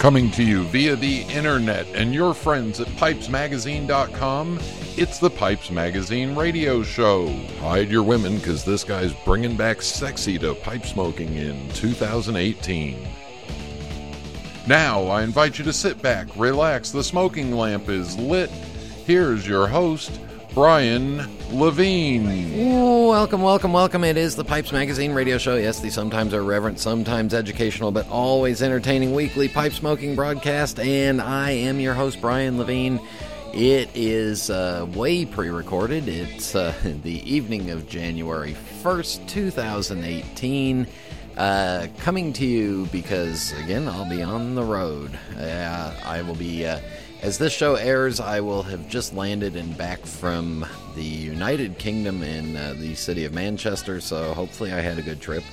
Coming to you via the internet and your friends at PipesMagazine.com, it's the Pipes Magazine radio show. Hide your women, because this guy's bringing back sexy to pipe smoking in 2018. Now, I invite you to sit back, relax, the smoking lamp is lit. Here's your host, Brian Levine. Welcome, welcome, welcome. It is the Pipes Magazine radio show. Yes, the sometimes irreverent, sometimes educational, but always entertaining weekly pipe smoking broadcast. And I am your host, Brian Levine. It is way pre-recorded. It's the evening of January 1st, 2018. Coming to you because, again, I'll be on the road. I will be... As this show airs, I will have just landed and back from the United Kingdom in the city of Manchester, so hopefully I had a good trip.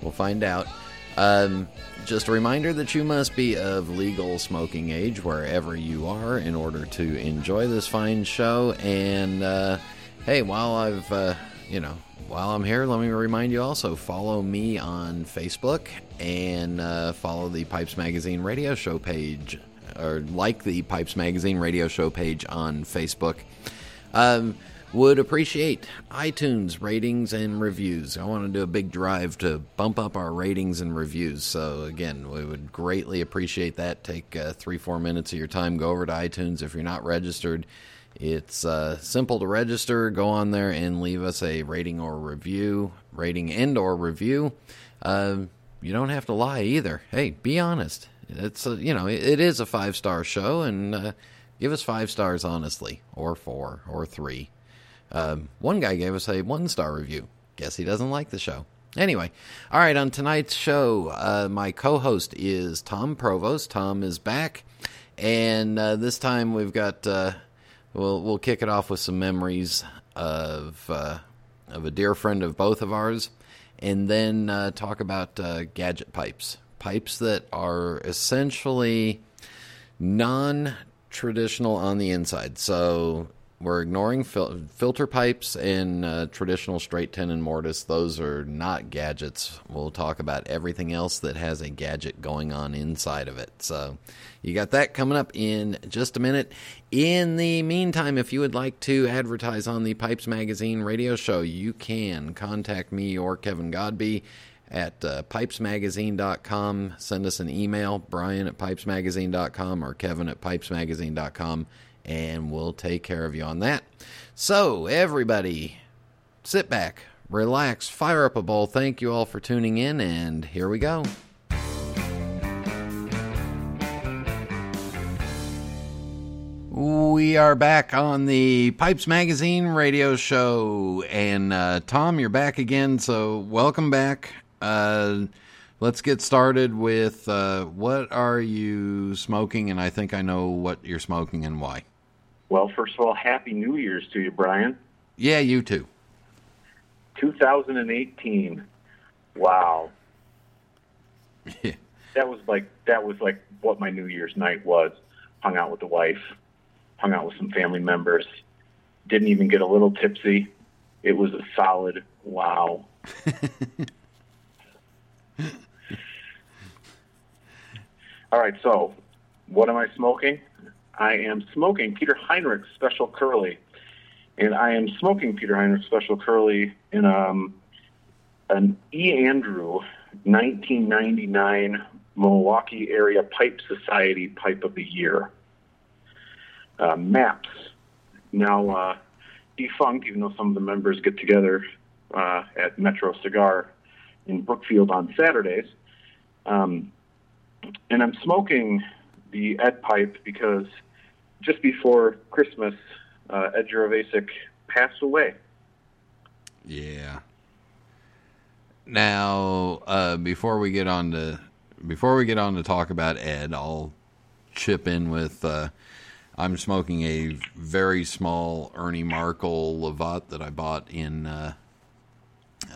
We'll find out. Just a reminder that you must be of legal smoking age wherever you are in order to enjoy this fine show. And, hey, while I've, while I'm here, let me remind you also, follow me on Facebook and follow the Pipes Magazine radio show page. Or like the Pipes Magazine radio show page on Facebook. Would appreciate iTunes ratings and reviews. I want to do a big drive to bump up our ratings and reviews. So, again, we would greatly appreciate that. Take 3-4 minutes of your time. Go over to iTunes. If you're not registered, it's simple to register. Go on there and leave us a rating or review. Rating and or review. You don't have to lie either. Hey, be honest. It's a, it is a 5-star show, and give us 5 stars honestly, or 4 or 3. One guy gave us a 1-star review. Guess he doesn't like the show. Anyway, all right. On tonight's show, my co-host is Thom Provost. Thom is back, and this time we've got we'll kick it off with some memories of a dear friend of both of ours, and then talk about gadget pipes. Pipes that are essentially non-traditional on the inside. So we're ignoring filter pipes and traditional straight tenon mortise. Those are not gadgets. We'll talk about everything else that has a gadget going on inside of it. So you got that coming up in just a minute. In the meantime, if you would like to advertise on the Pipes Magazine radio show, you can contact me or Kevin Godby at PipesMagazine.com. Send us an email, Brian at PipesMagazine.com or Kevin at PipesMagazine.com, and we'll take care of you on that. So, everybody, sit back, relax, fire up a bowl. Thank you all for tuning in, and here we go. We are back on the Pipes Magazine radio show, and Thom, you're back again, so welcome back. Let's get started with what are you smoking, and I think I know what you're smoking and why. Well, first of all, Happy New Year's to you, Brian. Yeah, you too. 2018. Wow. Yeah. That was like what my New Year's night was. Hung out with the wife, hung out with some family members, didn't even get a little tipsy. It was a solid wow. All right, so what am I smoking? I am smoking Peter Heinrich's Special Curly, and I am smoking Peter Heinrich's Special Curly in an Andrew 1999 Milwaukee Area Pipe Society Pipe of the Year. MAPS, now defunct, even though some of the members get together at Metro Cigar in Brookfield on Saturdays. And I'm smoking the Ed pipe because just before Christmas, Ed Gerovasek passed away. Yeah. Now, before we get on to talk about Ed, I'll chip in with I'm smoking a very small Ernie Markle Lavat that I bought in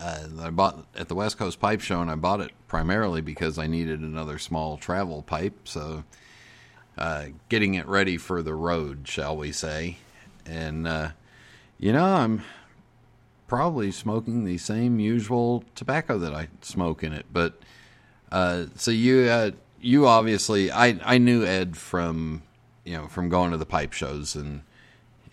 at the West Coast Pipe Show, and I bought it primarily because I needed another small travel pipe, so getting it ready for the road, shall we say. And, I'm probably smoking the same usual tobacco that I smoke in it, but so you you obviously, I knew Ed from, you know, from going to the pipe shows, and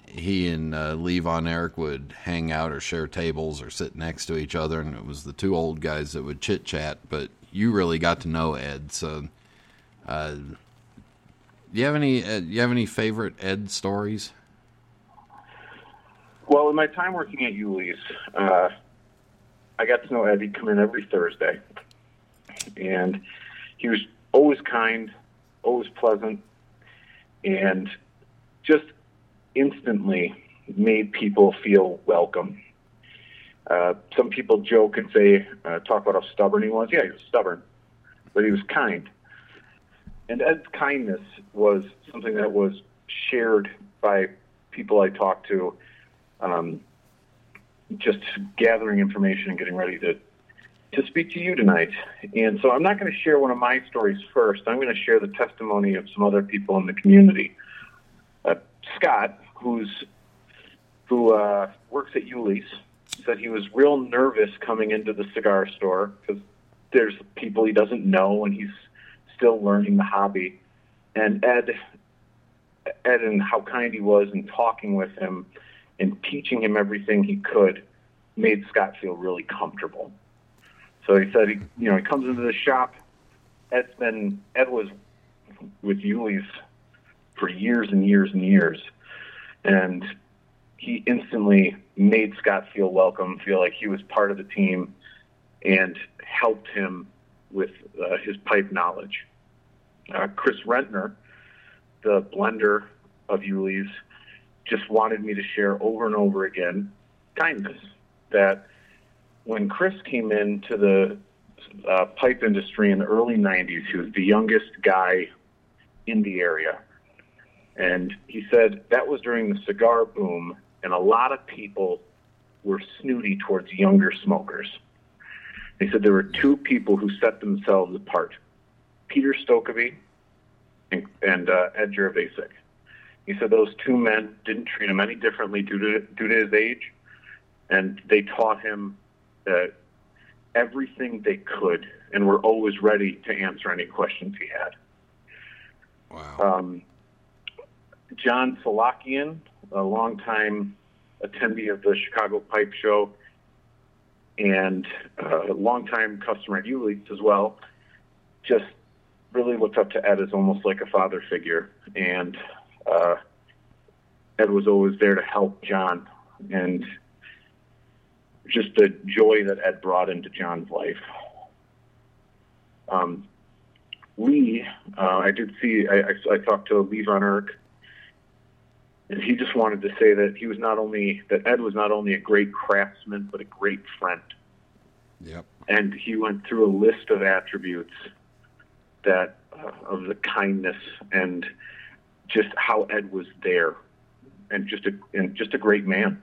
he and Lee Von Eric would hang out or share tables or sit next to each other, and it was the two old guys that would chit chat. But you really got to know Ed. So, do you have any favorite Ed stories? Well, in my time working at Uly's, I got to know Ed. He'd come in every Thursday, and he was always kind, always pleasant, and just instantly made people feel welcome. Some people joke and say, talk about how stubborn he was. Yeah, he was stubborn, but he was kind. And Ed's kindness was something that was shared by people I talked to, just gathering information and getting ready to speak to you tonight. And so I'm not going to share one of my stories first. I'm going to share the testimony of some other people in the community. Scott, who works at Uly's, said he was real nervous coming into the cigar store because there's people he doesn't know and he's still learning the hobby. And Ed and how kind he was and talking with him and teaching him everything he could made Scott feel really comfortable. So he said, he comes into the shop. Ed was with Uly's for years and years and years. And he instantly made Scott feel welcome, feel like he was part of the team, and helped him with his pipe knowledge. Chris Rentner, the blender of Uly's, just wanted me to share over and over again kindness. That when Chris came into the pipe industry in the early 90s, he was the youngest guy in the area. And he said that was during the cigar boom, and a lot of people were snooty towards younger smokers. He said there were two people who set themselves apart, Peter Stokkebye and Ed Gerovasek. He said those two men didn't treat him any differently due to his age, and they taught him everything they could and were always ready to answer any questions he had. Wow. John Solakian, a longtime attendee of the Chicago Pipe Show and a longtime customer at Uly's as well, just really looked up to Ed as almost like a father figure. And Ed was always there to help John, and just the joy that Ed brought into John's life. I talked to Lee Von Eric, and he just wanted to say that Ed was not only a great craftsman, but a great friend. Yep. And he went through a list of attributes that of the kindness and just how Ed was there, and just a great man.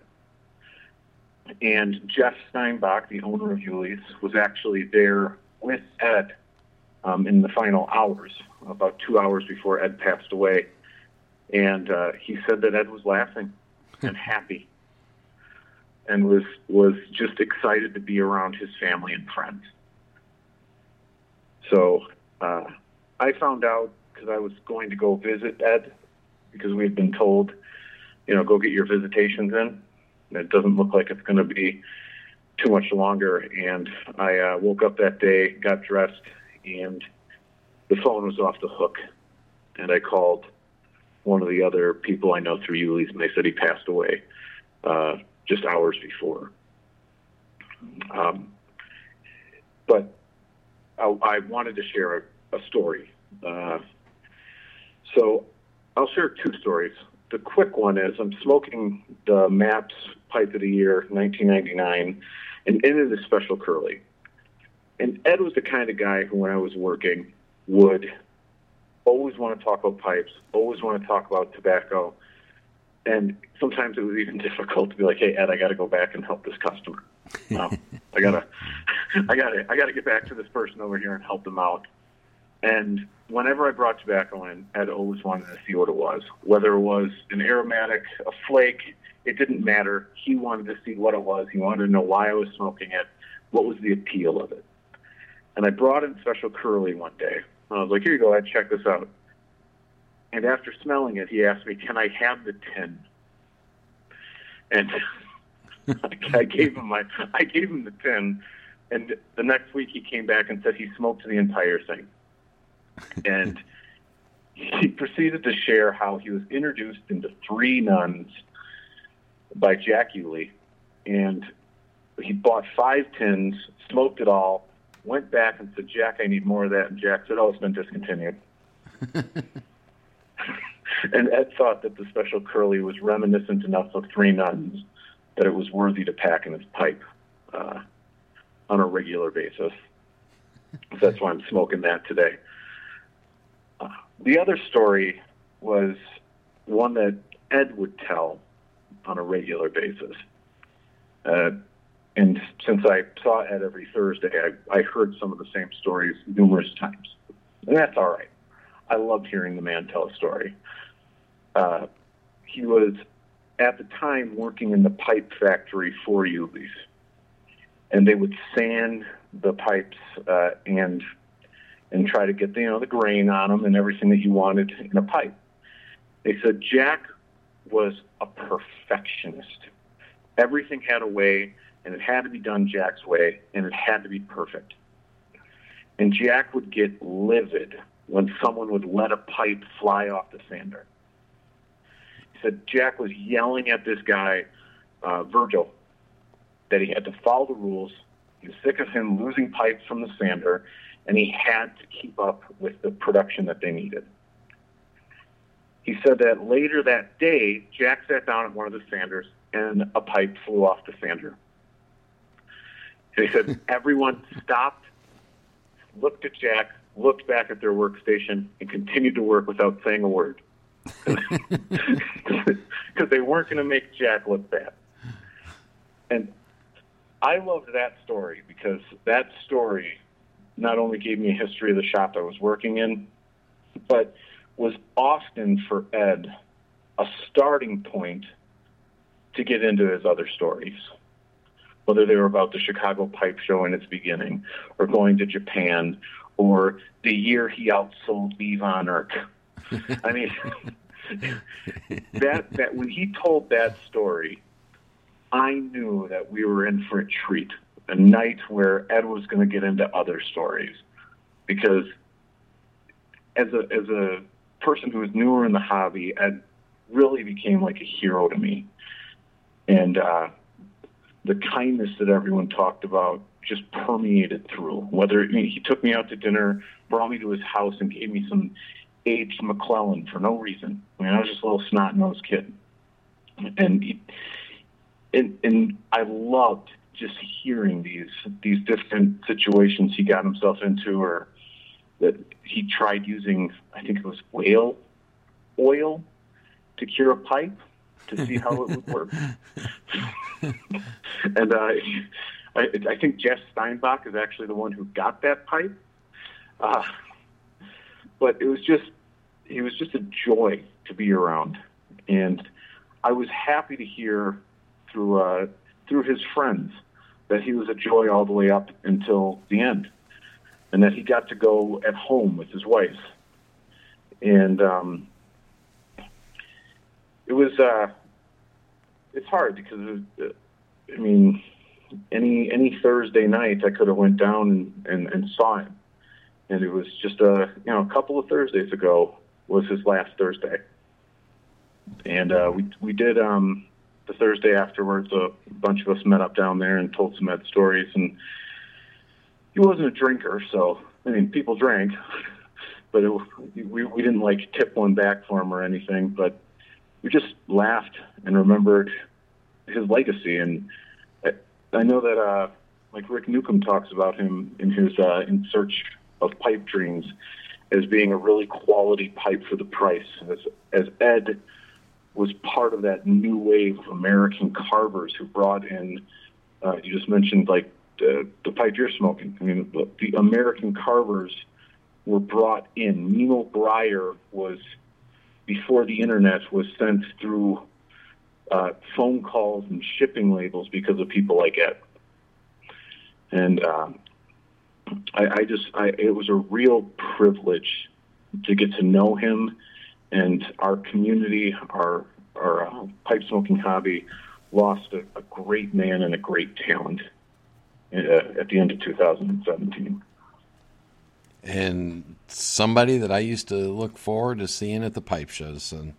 And Jeff Steinbach, the owner of Uly's, was actually there with Ed in the final hours, about 2 hours before Ed passed away. And he said that Ed was laughing and happy and was just excited to be around his family and friends. So I found out, because I was going to go visit Ed, because we had been told, go get your visitations in. It doesn't look like it's going to be too much longer. And I woke up that day, got dressed, and the phone was off the hook. And I called one of the other people I know through Uly's, and they said he passed away just hours before. But I wanted to share a story. So I'll share two stories. The quick one is I'm smoking the MAPS Pipe of the Year, 1999, and in it is Special Curly. And Ed was the kind of guy who, when I was working, would always want to talk about pipes, always want to talk about tobacco. And sometimes it was even difficult to be like, hey, Ed, I got to go back and help this customer. I gotta get back to this person over here and help them out. And whenever I brought tobacco in, Ed always wanted to see what it was. Whether it was an aromatic, a flake, it didn't matter. He wanted to see what it was. He wanted to know why I was smoking it. What was the appeal of it? And I brought in Special Curly one day. And I was like, here you go, Ed, check this out. And after smelling it, he asked me, can I have the tin? And I gave him the tin. And the next week he came back and said he smoked the entire thing. And he proceeded to share how he was introduced into Three Nuns by Jackie Lee. And he bought 5 tins, smoked it all, went back and said, Jack, I need more of that. And Jack said, oh, it's been discontinued. And Ed thought that the special curly was reminiscent enough of Three Nuns that it was worthy to pack in his pipe on a regular basis. So that's why I'm smoking that today. The other story was one that Ed would tell on a regular basis. And since I saw Ed every Thursday, I heard some of the same stories numerous times. And that's all right. I loved hearing the man tell a story. He was, at the time, working in the pipe factory for Uly's. And they would sand the pipes and try to get the grain on them and everything that you wanted in a pipe. They said Jack was a perfectionist. Everything had a way, and it had to be done Jack's way, and it had to be perfect. And Jack would get livid when someone would let a pipe fly off the sander. He said Jack was yelling at this guy, Virgil, that he had to follow the rules. He was sick of him losing pipes from the sander, and he had to keep up with the production that they needed. He said that later that day, Jack sat down at one of the sanders, and a pipe flew off the sander. And he said everyone stopped, looked at Jack, looked back at their workstation, and continued to work without saying a word. Because they weren't going to make Jack look bad. And I loved that story because that story not only gave me a history of the shop I was working in, but was often for Ed a starting point to get into his other stories, whether they were about the Chicago Pipe Show in its beginning or going to Japan or the year he outsold Lee Von Eric. I mean, that when he told that story, I knew that we were in for a treat, a night where Ed was going to get into other stories, because as a person who was newer in the hobby, Ed really became like a hero to me. And the kindness that everyone talked about just permeated through. He took me out to dinner, brought me to his house, and gave me some H. McClellan for no reason. I mean, I was just a little snot-nosed kid. And I loved just hearing these different situations he got himself into, or that he tried using, I think it was whale oil to cure a pipe to see how it would work. And I think Jeff Steinbach is actually the one who got that pipe. But he was just a joy to be around. And I was happy to hear through his friends that he was a joy all the way up until the end, and that he got to go at home with his wife. And it was it's hard because any Thursday night I could have went down and saw him, and it was just a couple of Thursdays ago was his last Thursday, and we did. The Thursday afterwards, a bunch of us met up down there and told some Ed stories. And he wasn't a drinker, so, I mean, people drank. But we didn't, tip one back for him or anything. But we just laughed and remembered his legacy. And I know that, Rick Newcomb talks about him in his In Search of Pipe Dreams as being a really quality pipe for the price. As Ed was part of that new wave of American carvers who brought in, you just mentioned the pipe you're smoking. I mean, the American carvers were brought in. Nemo Breyer was, before the internet, was sent through phone calls and shipping labels because of people like Ed. And it was a real privilege to get to know him, and our community, our pipe smoking hobby lost a great man and a great talent at the end of 2017. And somebody that I used to look forward to seeing at the pipe shows. And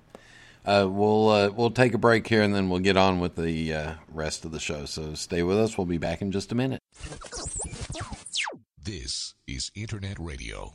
we'll take a break here, and then we'll get on with the rest of the show. So stay with us. We'll be back in just a minute. This is Internet Radio.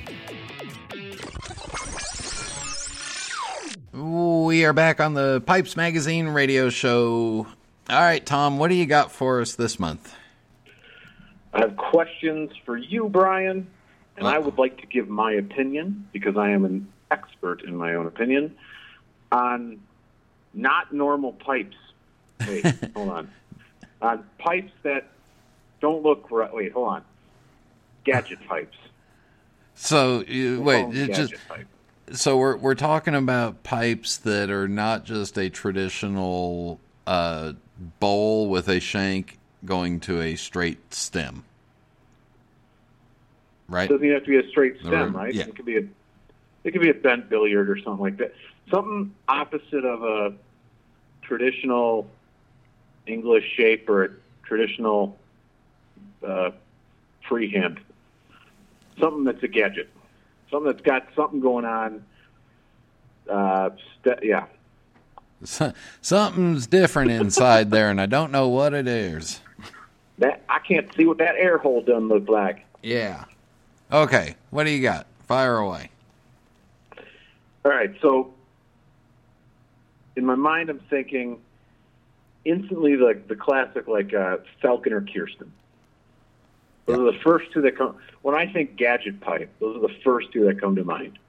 We are back on the Pipes Magazine radio show. All right, Thom, what do you got for us this month? I have questions for you, Brian, and I would like to give my opinion, because I am an expert in my own opinion, on not normal pipes. Wait, hold on. On pipes that don't look right. Wait, hold on. Gadget pipes. So, Pipe. So we're talking about pipes that are not just a traditional bowl with a shank going to a straight stem, right? It doesn't even have to be a straight stem, right? Yeah. It could be a bent billiard or something like that. Something opposite of a traditional English shape or a traditional freehand. Something that's a gadget. Something that's got something going on. Something's different inside there, and I don't know what it is. I can't see what that air hole done look like. Yeah. Okay, what do you got? Fire away. All right, so in my mind I'm thinking instantly like the classic like Falcon or Kirsten. Those are the first two that come. When I think gadget pipe, those are the first two that come to mind.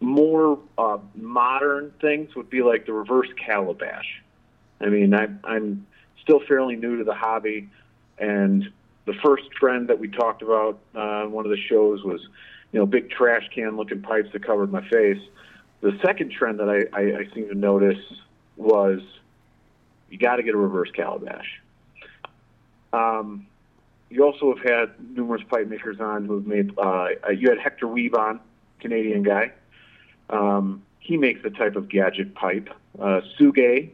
More modern things would be like the reverse calabash. I mean, I'm still fairly new to the hobby, and the first trend that we talked about on one of the shows was, big trash can looking pipes that covered my face. The second trend that I seem to notice was you got to get a reverse calabash. You also have had numerous pipe makers on who have made. You had Hector Weeb on, Canadian guy. He makes a type of gadget pipe. Sugay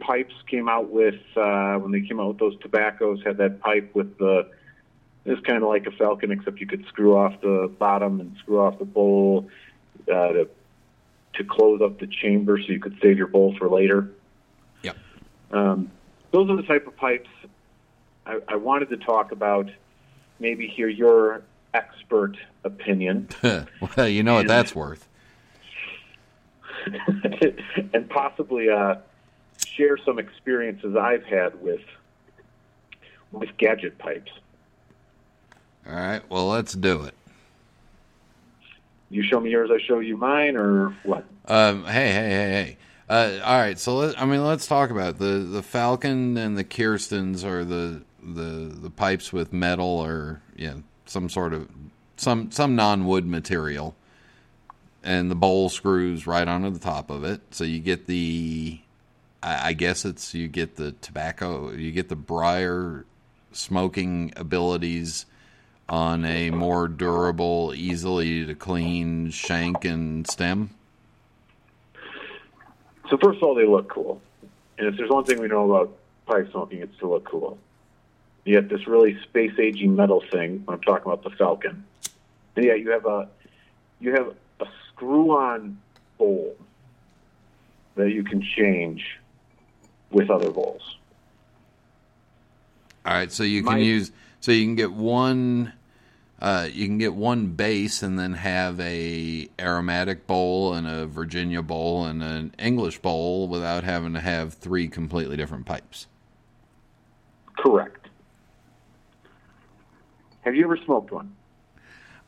Pipes came out with when they came out with those tobaccos. Had that pipe with the. It's kind of like a Falcon, except you could screw off the bottom and screw off the bowl to close up the chamber, so you could save your bowl for later. Yep. Those are the type of pipes I wanted to talk about, maybe hear your expert opinion. Well, you know what that's worth. And possibly share some experiences I've had with gadget pipes. All right, well, let's do it. You show me yours, I show you mine, or what? Hey. All right, so let's talk about it. The Falcon and the Kirstens are the pipes with metal or some sort of some non-wood material, and the bowl screws right onto the top of it, so you get the you get the briar smoking abilities on a more durable, easily to clean shank and stem. So first of all, they look cool, and if there's one thing we know about pipe smoking, it's to look cool. You get this really space-agey metal thing, when I'm talking about the Falcon, And yeah, you have a screw-on bowl that you can change with other bowls. All right, so you can get one base and then have a aromatic bowl and a Virginia bowl and an English bowl without having to have three completely different pipes. Correct. Have you ever smoked one?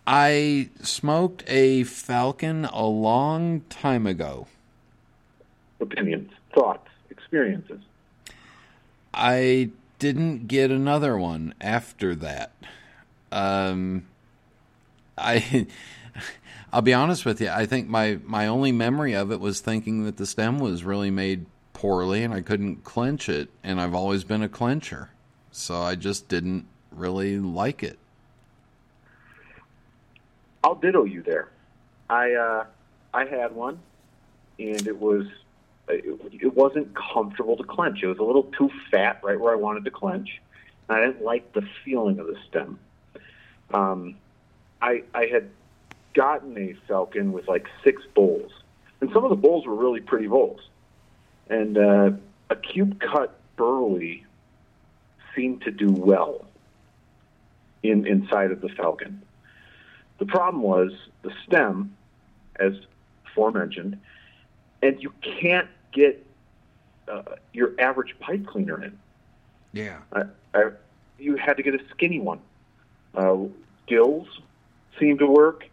I smoked a Falcon a long time ago. Opinions, thoughts, experiences. I didn't get another one after that. I'll be honest with you. I think my only memory of it was thinking that the stem was really made poorly and I couldn't clench it, and I've always been a clencher. So I just didn't really like it. I'll ditto you there. I had one, and it wasn't comfortable to clench. It was a little too fat right where I wanted to clench, and I didn't like the feeling of the stem. I had gotten a Falcon with like 6 bowls, and some of the bowls were really pretty bowls. And a cube-cut burley seemed to do well inside of the Falcon. The problem was the stem, as aforementioned, and you can't get your average pipe cleaner in. Yeah. You had to get a skinny one. Gills seemed to work,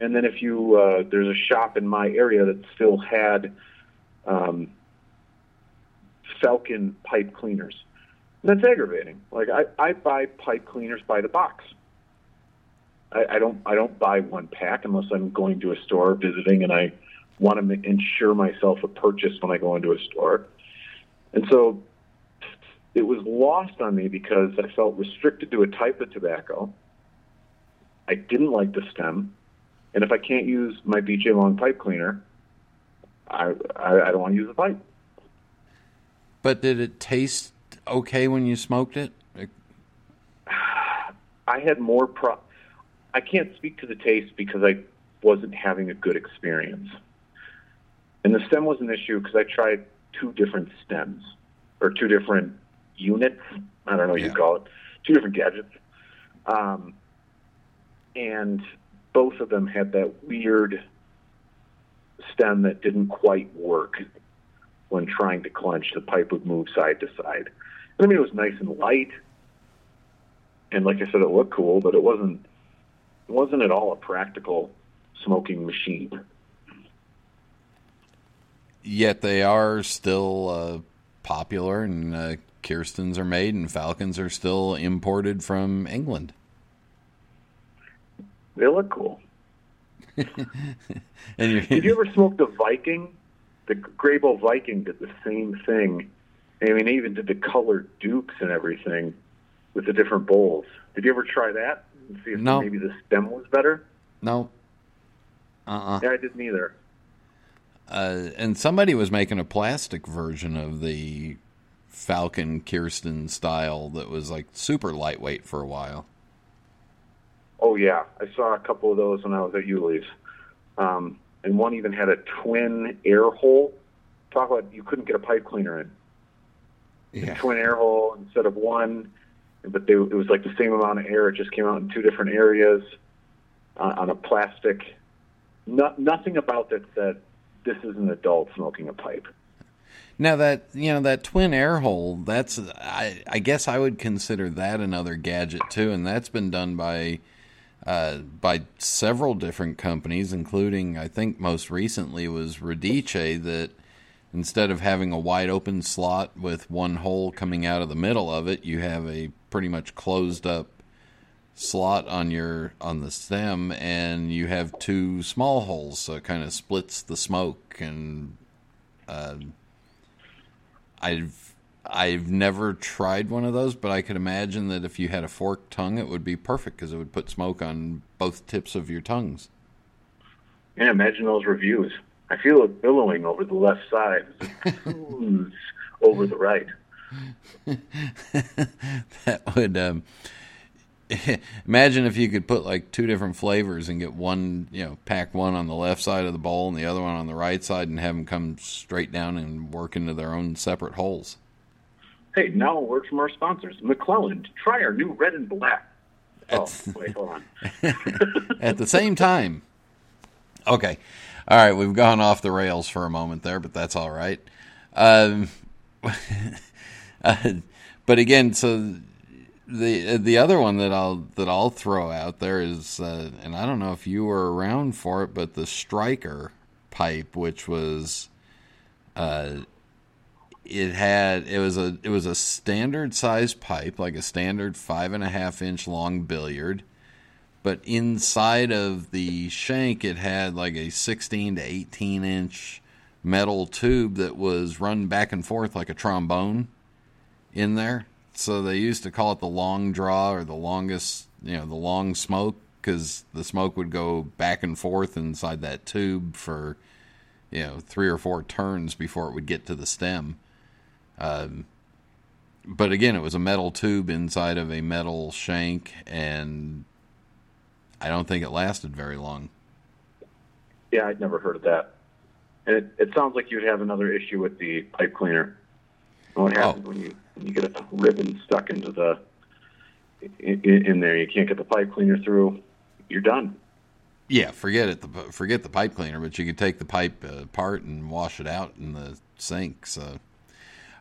and then if you there's a shop in my area that still had Falcon pipe cleaners. And that's aggravating. Like I buy pipe cleaners by the box. I don't buy one pack unless I'm going to a store visiting and I want to ensure myself a purchase when I go into a store. And so it was lost on me because I felt restricted to a type of tobacco. I didn't like the stem. And if I can't use my BJ Long pipe cleaner, I don't want to use the pipe. But did it taste okay when you smoked it? I had more I can't speak to the taste because I wasn't having a good experience. And the stem was an issue because I tried 2 different stems or 2 different units. I don't know what you call it. 2 different gadgets. And both of them had that weird stem that didn't quite work. When trying to clench, the pipe would move side to side. And I mean, it was nice and light. And like I said, it looked cool, but it wasn't at all a practical smoking machine. Yet they are still popular, and Kirstens are made, and Falcons are still imported from England. They look cool. Did you ever smoke the Viking? The Grey Bull Viking did the same thing. I mean, they even did the colored dupes and everything with the different bowls. Did you ever try that and see if maybe the stem was better? No. Yeah, I didn't either. And somebody was making a plastic version of the Falcon Kirsten style that was like super lightweight for a while. Oh, yeah. I saw a couple of those when I was at Uly's. And one even had a twin air hole. Talk about you couldn't get a pipe cleaner in. Yeah. A twin air hole instead of one, but it was like the same amount of air. It just came out in 2 different areas on a plastic. Nothing about that said this is an adult smoking a pipe. Now that that twin air hole, that's I guess I would consider that another gadget too, and that's been done by several different companies, including, I think most recently was Radice, that instead of having a wide open slot with one hole coming out of the middle of it, you have a pretty much closed up slot on the stem, and you have 2 small holes, so it kind of splits the smoke. And I've never tried one of those, but I could imagine that if you had a forked tongue, it would be perfect because it would put smoke on both tips of your tongues. Yeah, imagine those reviews. I feel it billowing over the left side as it cruises over the right. That would imagine if you could put like two different flavors and get one, you know, pack one on the left side of the bowl and the other one on the right side and have them come straight down and work into their own separate holes. Hey, now a word from our sponsors, McClelland. Try our new red and black. Oh, wait, hold on. At the same time. Okay. All right, we've gone off the rails for a moment there, but that's all right. But again, so the other one that I'll throw out there is, and I don't know if you were around for it, but the Striker pipe, which was, it was a standard size pipe, like a standard 5.5-inch long billiard. But inside of the shank, it had like a 16 to 18-inch metal tube that was run back and forth like a trombone in there. So they used to call it the long draw or the longest, you know, the long smoke, because the smoke would go back and forth inside that tube for, you know, 3 or 4 turns before it would get to the stem. But again, it was a metal tube inside of a metal shank, and I don't think it lasted very long. Yeah, I'd never heard of that. And it sounds like you'd have another issue with the pipe cleaner. What happens when you get a ribbon stuck into the in there? You can't get the pipe cleaner through. You're done. Yeah, forget the pipe cleaner, but you could take the pipe apart and wash it out in the sink. So,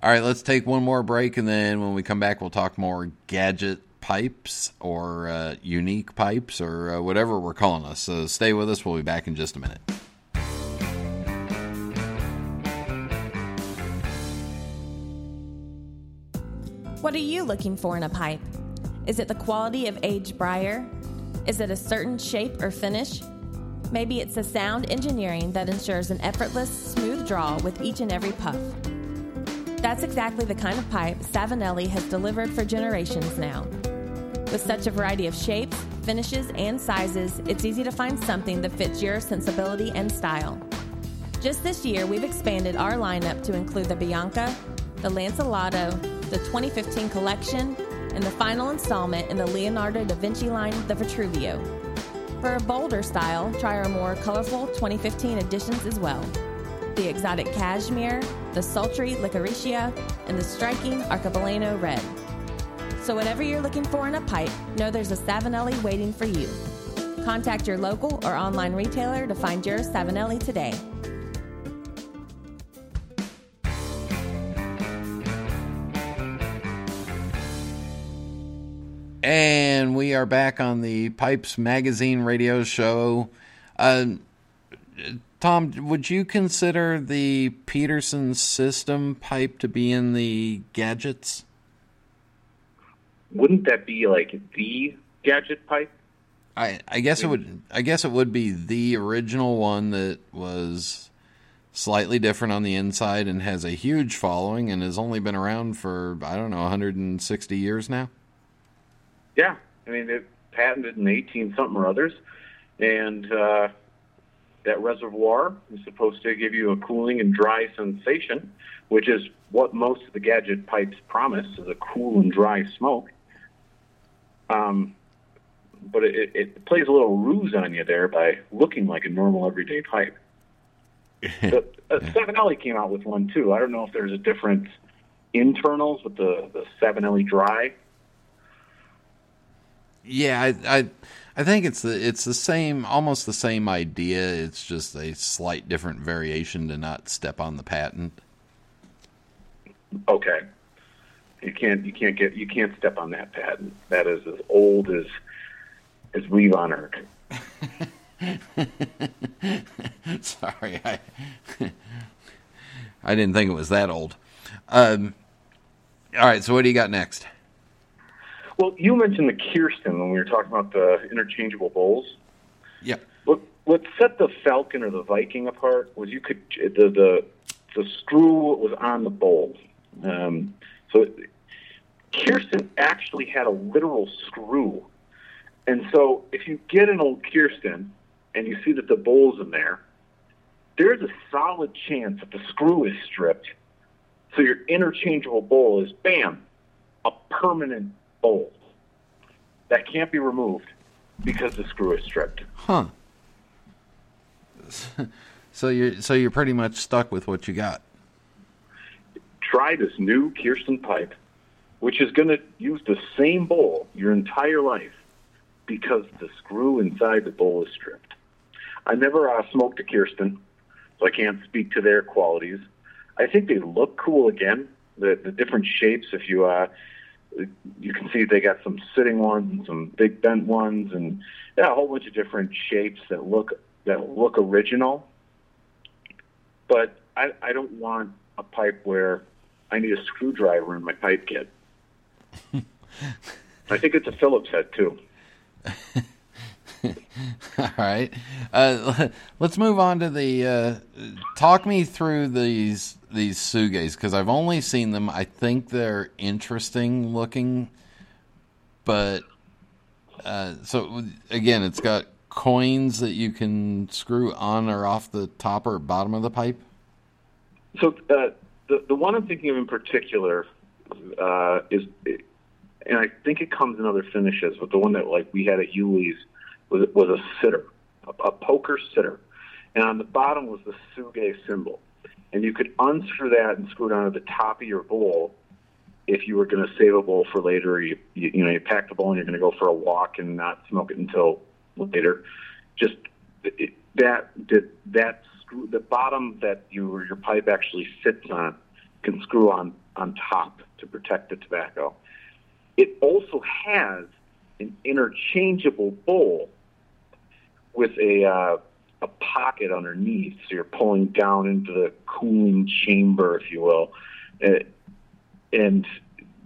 all right, let's take one more break, and then when we come back, we'll talk more gadget pipes or unique pipes or whatever we're calling us. So stay with us. We'll be back in just a minute. What are you looking for in a pipe? Is it the quality of aged briar? Is it a certain shape or finish? Maybe it's the sound engineering that ensures an effortless, smooth draw with each and every puff. That's exactly the kind of pipe Savinelli has delivered for generations now. With such a variety of shapes, finishes, and sizes, it's easy to find something that fits your sensibility and style. Just this year, we've expanded our lineup to include the Bianca, the Lanceolato, the 2015 collection, and the final installment in the Leonardo da Vinci line, the Vitruvio. For a bolder style, try our more colorful 2015 editions as well. The exotic cashmere, the sultry licoricea, and the striking arcobaleno red. So whatever you're looking for in a pipe, know there's a Savinelli waiting for you. Contact your local or online retailer to find your Savinelli today. And we are back on the Pipes Magazine radio show. Thom, would you consider the Peterson system pipe to be in the gadgets? Wouldn't that be like the gadget pipe? I guess it would. I guess it would be the original one that was slightly different on the inside and has a huge following and has only been around for, I don't know, 160 years now. Yeah, I mean, it patented in 18-something or others, and that reservoir is supposed to give you a cooling and dry sensation, which is what most of the gadget pipes promise, is a cool and dry smoke. But it plays a little ruse on you there by looking like a normal everyday pipe. Savinelli came out with one, too. I don't know if there's a different internals with the Savinelli Dry. Yeah, I think it's the same, almost the same idea. It's just a slight different variation to not step on the patent. Okay, you can't step on that patent. That is as old as Lee Von Eric. Sorry, I didn't think it was that old. All right, so what do you got next? Well, you mentioned the Kirsten when we were talking about the interchangeable bowls. Yeah. What set the Falcon or the Viking apart was you could the screw was on the bowl. So Kirsten actually had a literal screw, and so if you get an old Kirsten and you see that the bowl's in there, there's a solid chance that the screw is stripped, so your interchangeable bowl is, bam, a permanent bowl. that can't be removed because the screw is stripped. Huh. So you're pretty much stuck with what you got. Try this new Kirsten pipe, which is going to use the same bowl your entire life because the screw inside the bowl is stripped. I never smoked a Kirsten, so I can't speak to their qualities. I think they look cool again. The different shapes, if you you can see they got some sitting ones and some big bent ones, and yeah, a whole bunch of different shapes that look original. But I don't want a pipe where I need a screwdriver in my pipe kit. I think it's a Phillips head too. All right, let's move on to the talk me through these Sugays, because I've only seen them. I think they're interesting looking, but so again, it's got coins that you can screw on or off the top or bottom of the pipe. So the one I'm thinking of in particular is, and I think it comes in other finishes, but the one that like we had at Uly's was a sitter, a poker sitter. And on the bottom was the Sugay symbol. And you could unscrew that and screw it onto the top of your bowl if you were going to save a bowl for later. You pack the bowl and you're going to go for a walk and not smoke it until later. Just that screw, the bottom that your pipe actually sits on can screw on top to protect the tobacco. It also has an interchangeable bowl with a pocket underneath, so you're pulling down into the cooling chamber, if you will, and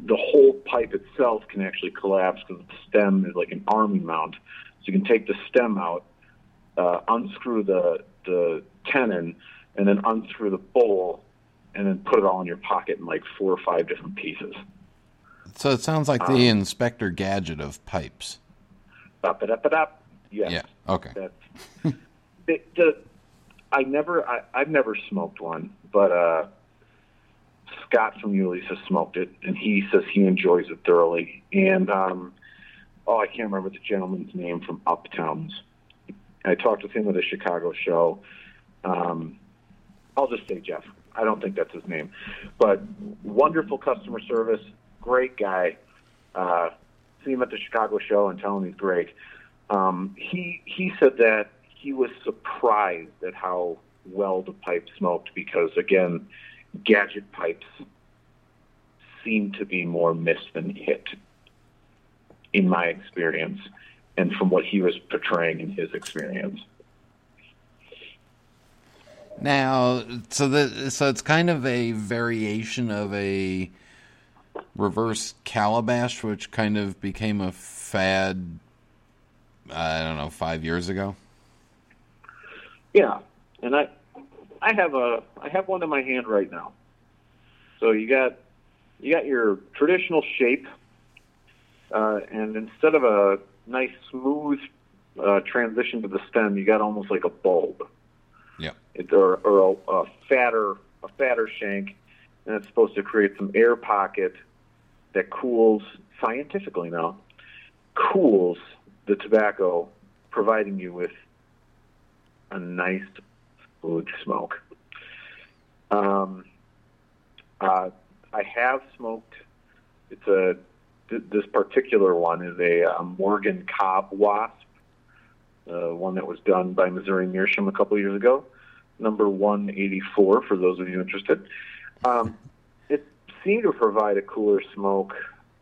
the whole pipe itself can actually collapse because the stem is like an army mount, so you can take the stem out, unscrew the tenon, and then unscrew the bowl, and then put it all in your pocket in like 4 or 5 different pieces. So it sounds like the Inspector Gadget of pipes. Up. Yes. Yeah. Okay. That's, I've never smoked one, but Scott from Uly's has smoked it, and he says he enjoys it thoroughly. And I can't remember the gentleman's name from Uptown's. I talked with him at a Chicago show. I'll just say Jeff. I don't think that's his name, but wonderful customer service. Great guy. See him at the Chicago show and tell him he's great. He said that he was surprised at how well the pipe smoked because, again, gadget pipes seem to be more missed than hit in my experience and from what he was portraying in his experience. Now, so it's kind of a variation of a reverse calabash, which kind of became a fad, I don't know, 5 years ago. Yeah, and I have one in my hand right now. So you got your traditional shape, and instead of a nice smooth transition to the stem, you got almost like a bulb. Yeah, or a fatter shank, and it's supposed to create some air pocket that cools, scientifically now, cools the tobacco, providing you with a nice, smooth smoke. I have smoked, this particular one is a Morgan Cobb Wasp, one that was done by Missouri Meerschaum a couple years ago, number 184, for those of you interested. It seemed to provide a cooler smoke,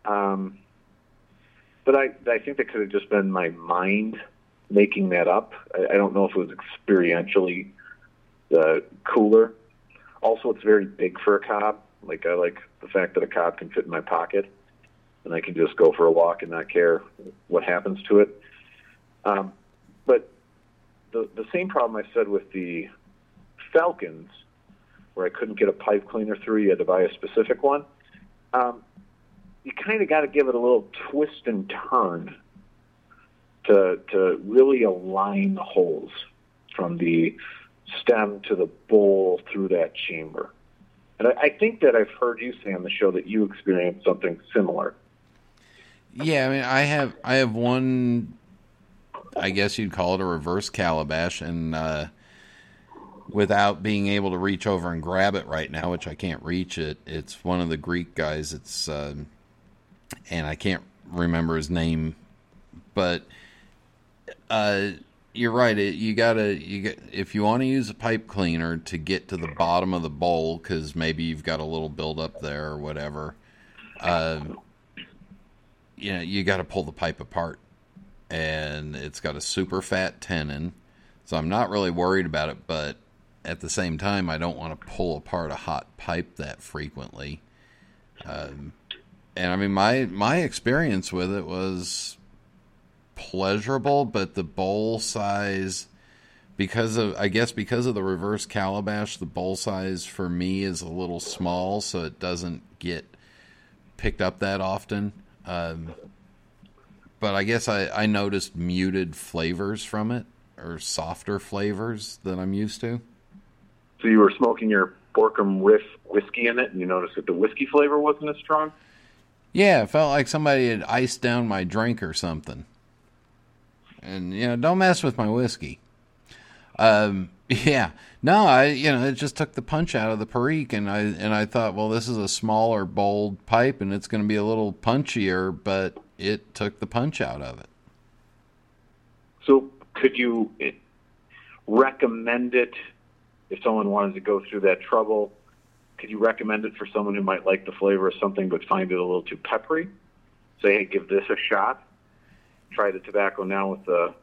but I think that could have just been my mind making that up. I don't know if it was experientially cooler. Also, it's very big for a cob. Like, I like the fact that a cob can fit in my pocket, and I can just go for a walk and not care what happens to it. But the same problem I said with the Falcons, where I couldn't get a pipe cleaner through, you had to buy a specific one. You kind of got to give it a little twist and turn to really align the holes from the stem to the bowl through that chamber. And I think that I've heard you say on the show that you experienced something similar. Yeah, I mean, I have one, I guess you'd call it a reverse calabash, and without being able to reach over and grab it right now, which I can't reach it, it's one of the Greek guys. It's and I can't remember his name, but you're right. If you want to use a pipe cleaner to get to the bottom of the bowl, because maybe you've got a little buildup there or whatever. You know, you got to pull the pipe apart, and it's got a super fat tenon, so I'm not really worried about it. But at the same time, I don't want to pull apart a hot pipe that frequently. And I mean, my experience with it was pleasurable, but the bowl size, because of the reverse calabash, the bowl size for me is a little small, so it doesn't get picked up that often. But I guess I noticed muted flavors from it, or softer flavors than I'm used to. So you were smoking your Borkum Riff whiskey in it, and you noticed that the whiskey flavor wasn't as strong? Yeah, it felt like somebody had iced down my drink or something. And, you know, don't mess with my whiskey. Yeah. No, it just took the punch out of the Perique, and I thought, well, this is a smaller, bold pipe, and it's going to be a little punchier, but it took the punch out of it. So could you recommend it if someone wanted to go through that trouble? Could you recommend it for someone who might like the flavor of something but find it a little too peppery? Say, hey, give this a shot. Try the tobacco now with the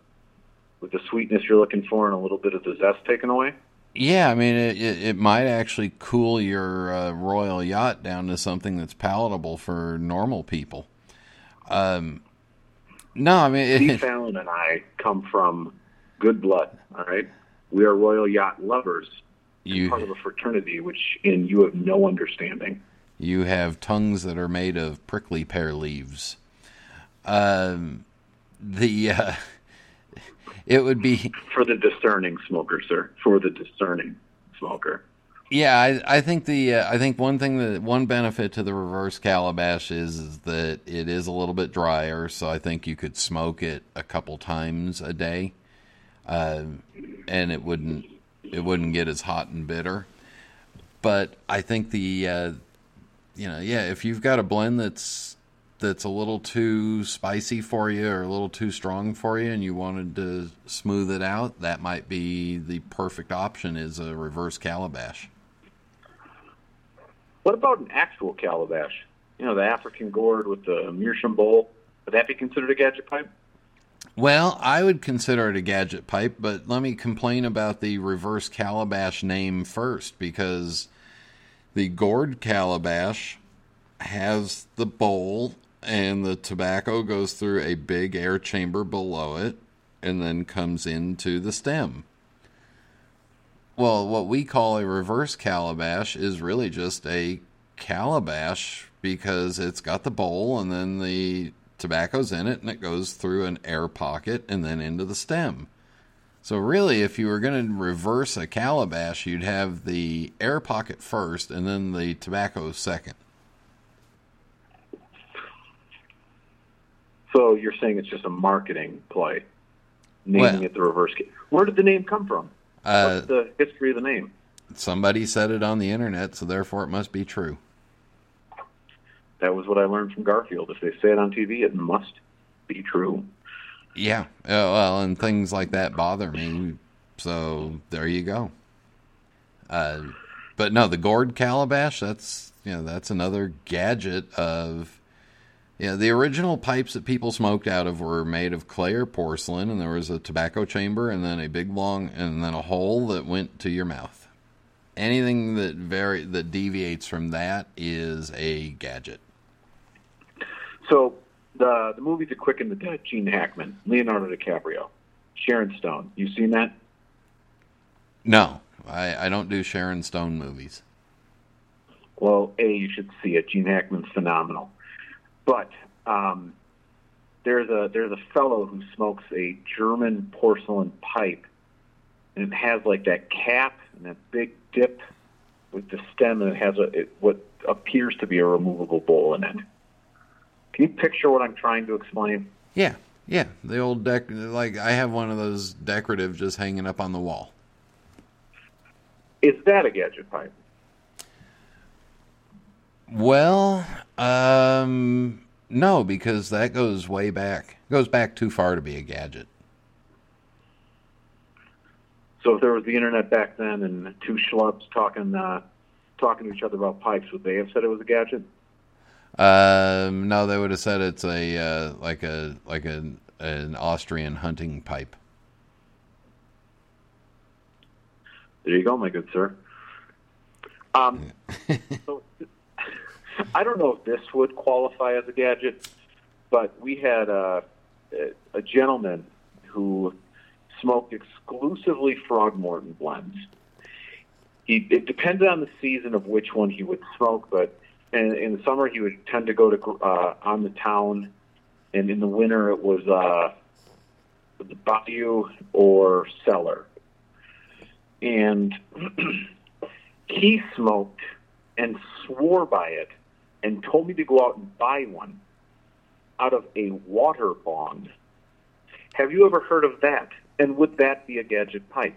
sweetness you're looking for and a little bit of the zest taken away? Yeah, I mean, it might actually cool your Royal Yacht down to something that's palatable for normal people. No, I mean... Steve Fallon and I come from good blood, all right? We are Royal Yacht lovers. Part of a fraternity, which in you have no understanding. You have tongues that are made of prickly pear leaves. It would be for the discerning smoker, sir. For the discerning smoker. Yeah, I think one benefit to the reverse calabash is that it is a little bit drier, so I think you could smoke it a couple times a day, and it wouldn't get as hot and bitter. But I think if you've got a blend that's a little too spicy for you or a little too strong for you and you wanted to smooth it out, that might be the perfect option, is a reverse calabash. What about an actual calabash? You know, the African gourd with the meerschaum bowl, would that be considered a gadget pipe? Well, I would consider it a gadget pipe, but let me complain about the reverse calabash name first, because the gourd calabash has the bowl, and the tobacco goes through a big air chamber below it and then comes into the stem. Well, what we call a reverse calabash is really just a calabash because it's got the bowl and then the tobacco's in it and it goes through an air pocket and then into the stem. So really, if you were going to reverse a calabash, you'd have the air pocket first and then the tobacco second. So you're saying it's just a marketing play, naming it the reverse case. Where did the name come from? What's the history of the name? Somebody said it on the internet, so therefore it must be true. That was what I learned from Garfield. If they say it on TV, it must be true. Yeah, well, and things like that bother me, so there you go. But no, the gourd calabash, that's another gadget of... Yeah, the original pipes that people smoked out of were made of clay or porcelain, and there was a tobacco chamber, and then a big long, and then a hole that went to your mouth. Anything that deviates from that is a gadget. So the movie The Quick and the Dead, Gene Hackman, Leonardo DiCaprio, Sharon Stone. You seen that? No, I don't do Sharon Stone movies. Well, you should see it. Gene Hackman's phenomenal. But there's a fellow who smokes a German porcelain pipe, and it has like that cap and that big dip with the stem, and it has what appears to be a removable bowl in it. Can you picture what I'm trying to explain? Yeah, yeah. The old deck, like I have one of those decorative just hanging up on the wall. Is that a gadget pipe? Well, no, because that goes way back. It goes back too far to be a gadget. So if there was the internet back then and two schlubs talking to each other about pipes, would they have said it was a gadget? No, they would have said it's a like an Austrian hunting pipe. There you go, my good sir. So I don't know if this would qualify as a gadget, but we had a gentleman who smoked exclusively Frogmorton blends. It depended on the season of which one he would smoke, but in the summer he would tend to go to on the town, and in the winter it was the Bayou or Cellar. And he smoked and swore by it and told me to go out and buy one out of a water bong. Have you ever heard of that? And would that be a gadget pipe?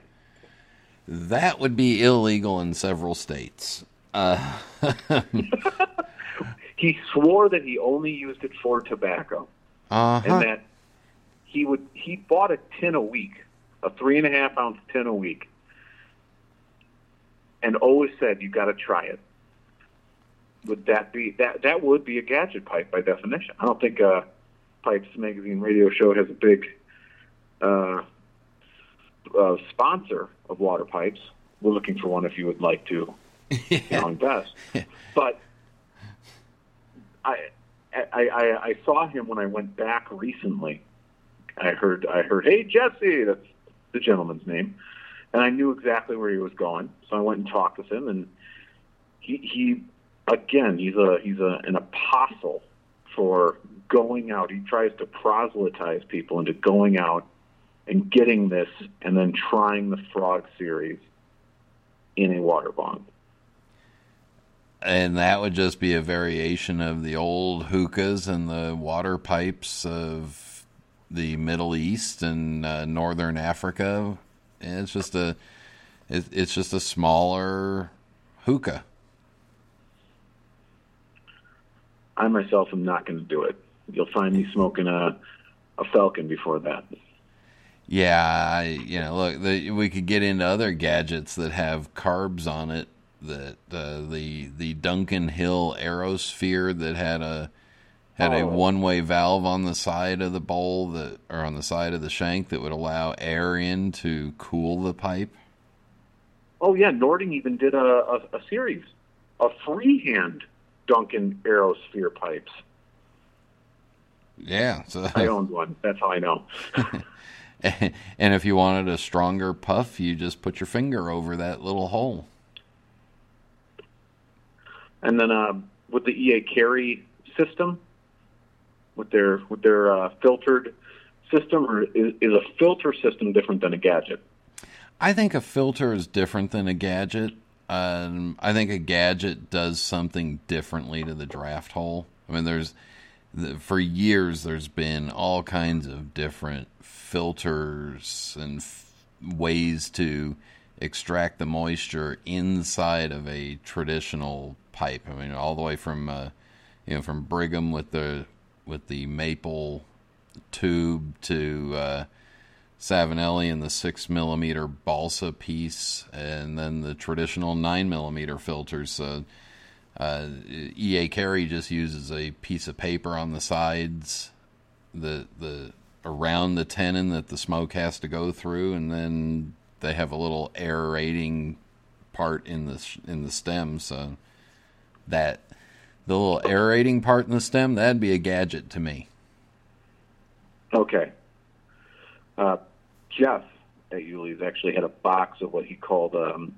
That would be illegal in several states. He swore that he only used it for tobacco. And that he bought a tin a week, a 3.5 ounce tin a week, and always said, you got to try it. Would that be that? That would be a gadget pipe by definition. I don't think Pipes Magazine Radio Show has a big sponsor of water pipes. We're looking for one if you would like to. Yeah. Best. But I saw him when I went back recently. I heard, hey Jesse, that's the gentleman's name. And I knew exactly where he was going, so I went and talked with him. And he's an apostle for going out. He tries to proselytize people into going out and getting this, and then trying the Frog series in a water bong. And that would just be a variation of the old hookahs and the water pipes of the Middle East and Northern Africa. It's just a smaller hookah. I myself am not going to do it. You'll find me smoking a Falcon before that. Yeah, we could get into other gadgets that have carbs on it. That the Dunhill Aerosphere that had a one-way valve on the side of the bowl or on the side of the shank that would allow air in to cool the pipe. Oh, yeah. Nording even did a series of freehand Dunhill Aerosphere pipes. Yeah. So I owned one. That's how I know. And if you wanted a stronger puff, you just put your finger over that little hole. And then with the EA Carey system, with their filtered system, or is a filter system different than a gadget? I think a filter is different than a gadget. I think a gadget does something differently to the draft hole. I mean, for years there's been all kinds of different filters and ways to extract the moisture inside of a traditional pipe. I mean, all the way from Brigham with the maple tube to Savinelli and the 6mm balsa piece, and then the traditional 9mm filters. So EA Carey just uses a piece of paper on the sides, the around the tenon that the smoke has to go through, and then they have a little aerating part in the stem. So that the little aerating part in the stem, that'd be a gadget to me. Okay. Jeff at Uly's actually had a box of what he called the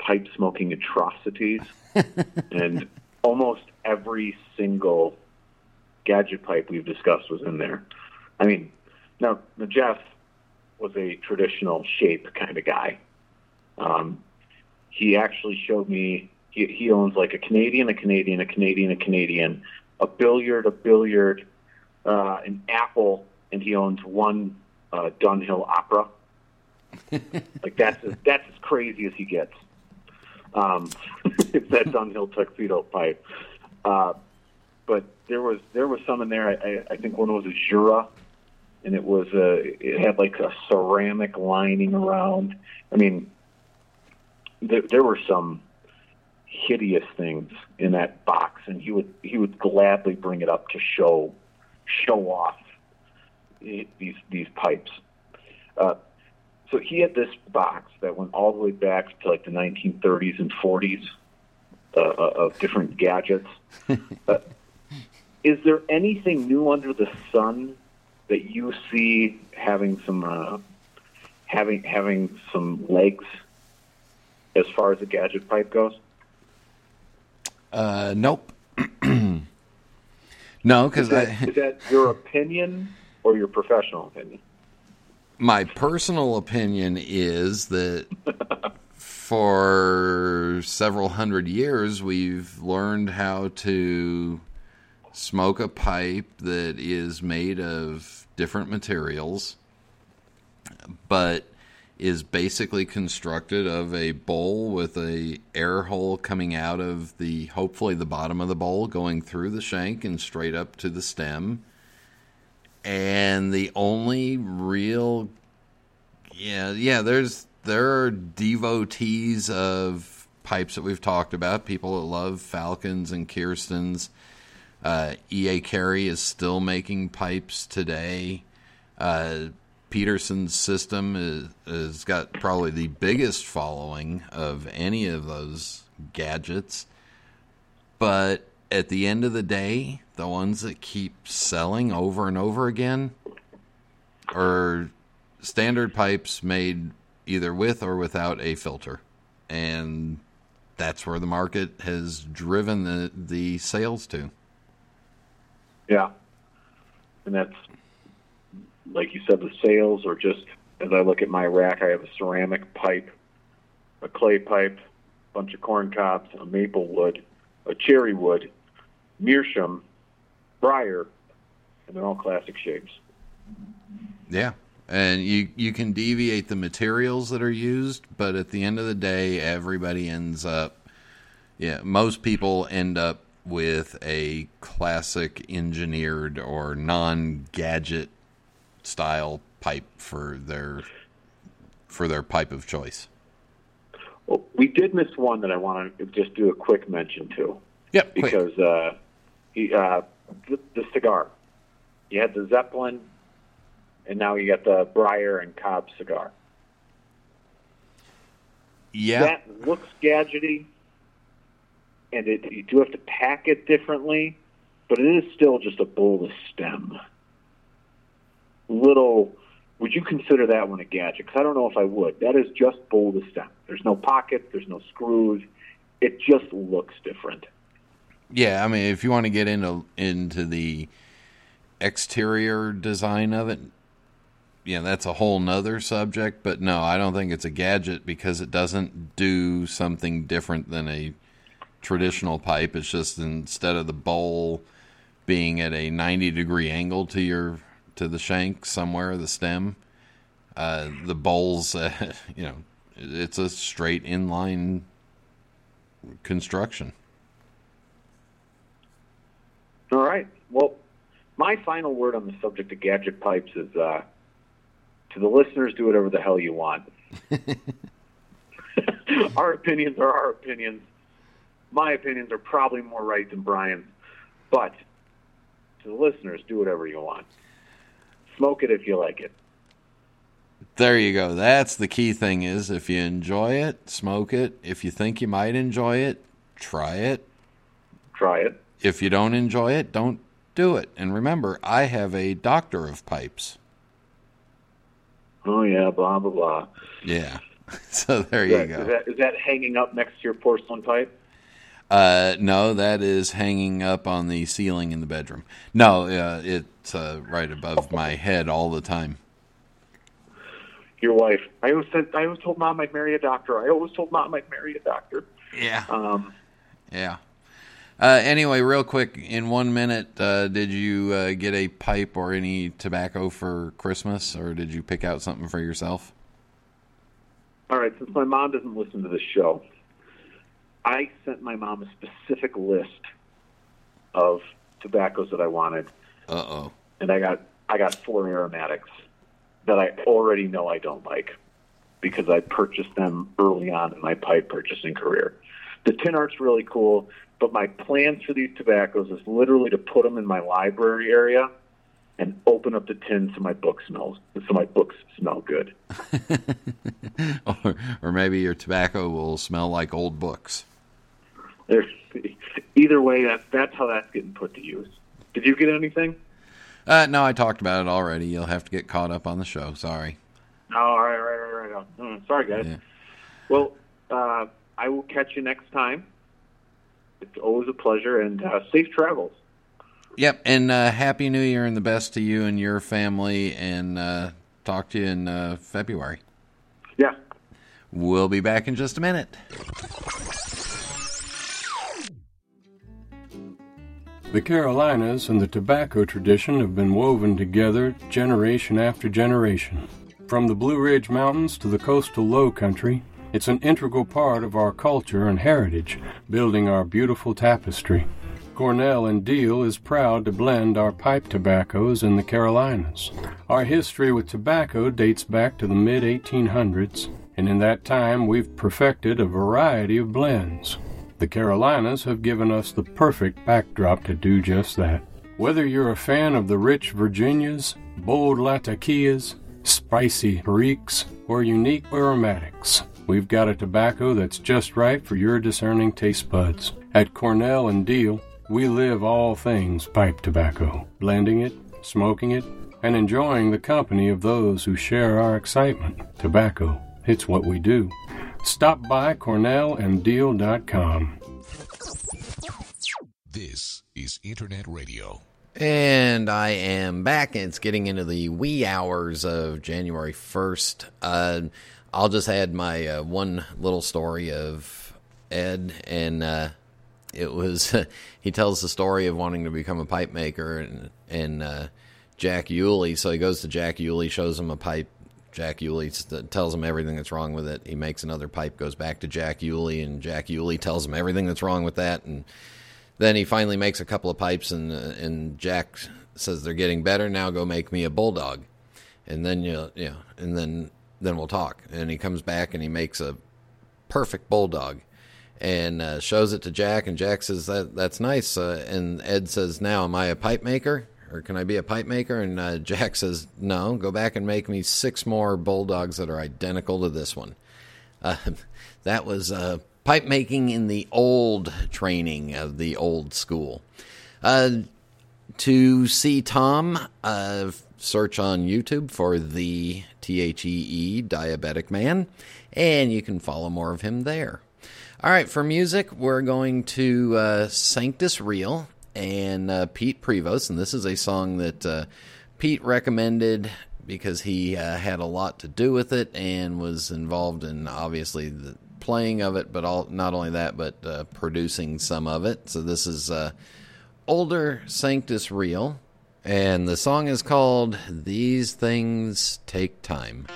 pipe smoking atrocities, and almost every single gadget pipe we've discussed was in there. I mean, now Jeff was a traditional shape kind of guy. He actually showed me. He owns like a Canadian, a Canadian, a Canadian, a Canadian, a billiard, an apple, and he owns one Dunhill opera. Like that's as crazy as he gets. It's that Dunhill tuxedo pipe. But there was some in there. I think one was a Jura, and it had like a ceramic lining around. I mean, there were some hideous things in that box, and he would gladly bring it up to show off these pipes. So he had this box that went all the way back to like the 1930s and 40s of different gadgets. Is there anything new under the sun that you see having some legs as far as a gadget pipe goes? Nope. No, because is that your opinion or your professional opinion? My personal opinion is that for several hundred years we've learned how to smoke a pipe that is made of different materials, but is basically constructed of a bowl with an air hole coming out of hopefully the bottom of the bowl, going through the shank and straight up to the stem. And the only real, there are devotees of pipes that we've talked about, people that love Falcons and Kirstens. EA Carey is still making pipes today. Peterson's system has got probably the biggest following of any of those gadgets. But at the end of the day, the ones that keep selling over and over again are standard pipes made either with or without a filter. And that's where the market has driven the sales to. Yeah. And that's, like you said, the sales are just, as I look at my rack, I have a ceramic pipe, a clay pipe, a bunch of corn cobs, a maple wood, a cherry wood, meerschaum, briar, and they're all classic shapes. Yeah, and you can deviate the materials that are used, but at the end of the day, everybody ends up, most people end up with a classic engineered or non-gadget style pipe for their pipe of choice. Well, we did miss one that I want to just do a quick mention to. Yep, because the cigar. You had the Zeppelin, and now you got the Briar and Cobb cigar. Yeah, that looks gadgety, and you do have to pack it differently, but it is still just a bowl of stem. Would you consider that one a gadget? Because I don't know if I would. That is just bowl to stem. There's no pocket. There's no screws. It just looks different. Yeah, I mean, if you want to get into the exterior design of it, that's a whole nother subject. But no, I don't think it's a gadget because it doesn't do something different than a traditional pipe. It's just instead of the bowl being at a 90-degree angle to your... to the shank somewhere, the stem, the bowls, it's a straight inline construction. All right. Well, my final word on the subject of gadget pipes is to the listeners, do whatever the hell you want. Our opinions are our opinions. My opinions are probably more right than Brian's, but to the listeners, do whatever you want. Smoke it if you like it. There you go. That's the key thing is if you enjoy it, smoke it. If you think you might enjoy it, try it. Try it. If you don't enjoy it, don't do it. And remember, I have a doctor of pipes. Oh, yeah, blah, blah, blah. Yeah. So there you go. Is that hanging up next to your porcelain pipe? No, that is hanging up on the ceiling in the bedroom. No, it's right above my head all the time. Your wife. I always told Mom I'd marry a doctor. Yeah. Anyway, real quick, in 1 minute, did you get a pipe or any tobacco for Christmas, or did you pick out something for yourself? All right, since my mom doesn't listen to this show, I sent my mom a specific list of tobaccos that I wanted. Uh-oh. And I got four aromatics that I already know I don't like because I purchased them early on in my pipe purchasing career. The tin art's really cool, but my plans for these tobaccos is literally to put them in my library area and open up the tin so my books smell good. or maybe your tobacco will smell like old books. Either way, that's how that's getting put to use. Did you get anything? No, I talked about it already. You'll have to get caught up on the show. Sorry. Oh, all right. No, sorry, guys. Yeah. Well, I will catch you next time. It's always a pleasure, and safe travels. Yep, and Happy New Year and the best to you and your family, and talk to you in February. Yeah. We'll be back in just a minute. The Carolinas and the tobacco tradition have been woven together generation after generation. From the Blue Ridge Mountains to the coastal low country, it's an integral part of our culture and heritage, building our beautiful tapestry. Cornell and Deal is proud to blend our pipe tobaccos in the Carolinas. Our history with tobacco dates back to the mid-1800s, and in that time we've perfected a variety of blends. The Carolinas have given us the perfect backdrop to do just that. Whether you're a fan of the rich Virginias, bold Latakias, spicy Periques, or unique aromatics, we've got a tobacco that's just right for your discerning taste buds. At Cornell and Deal, we live all things pipe tobacco, blending it, smoking it, and enjoying the company of those who share our excitement. Tobacco, it's what we do. Stop by cornellanddeal.com. This is Internet Radio. And I am back. It's getting into the wee hours of January 1st. I'll just add my one little story of Ed, and it was he tells the story of wanting to become a pipe maker and Jack Uly. So he goes to Jack Uly, shows him a pipe. Jack Uly tells him everything that's wrong with it. He makes another pipe, goes back to Jack Uly, and Jack Uly tells him everything that's wrong with that. And then he finally makes a couple of pipes, and Jack says, they're getting better. Now go make me a bulldog. And then, then we'll talk. And he comes back and he makes a perfect bulldog and shows it to Jack. And Jack says, that's nice. And Ed says, now, am I a pipe maker? Or can I be a pipe maker? And Jack says, no, go back and make me six more bulldogs that are identical to this one. That was pipe making in the old training of the old school. To see Thom, search on YouTube for the THEE Diabetic Man, and you can follow more of him there. All right, for music, we're going to Sanctus Real and Pete Prevost, and this is a song that Pete recommended because he had a lot to do with it and was involved in, obviously, the playing of it, but not only that, but producing some of it. So this is older Sanctus Real, and the song is called These Things Take Time.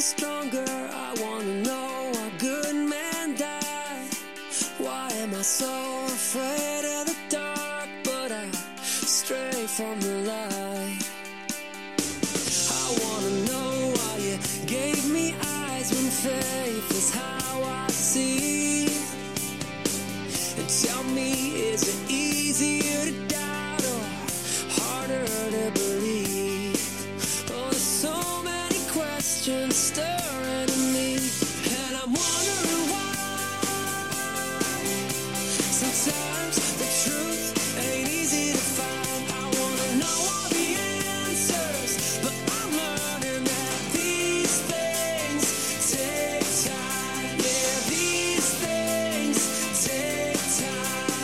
Stronger, I want to know why good men die. Why am I so afraid of the dark? But I stray from the light. I want to know why you gave me eyes when faith is how I see. And tell me, is it easier to doubt or harder to believe? Oh, there's so many questions stirring in me, and I'm wondering why sometimes the truth ain't easy to find. I want to know all the answers, but I'm learning that these things take time. Yeah, these things take time.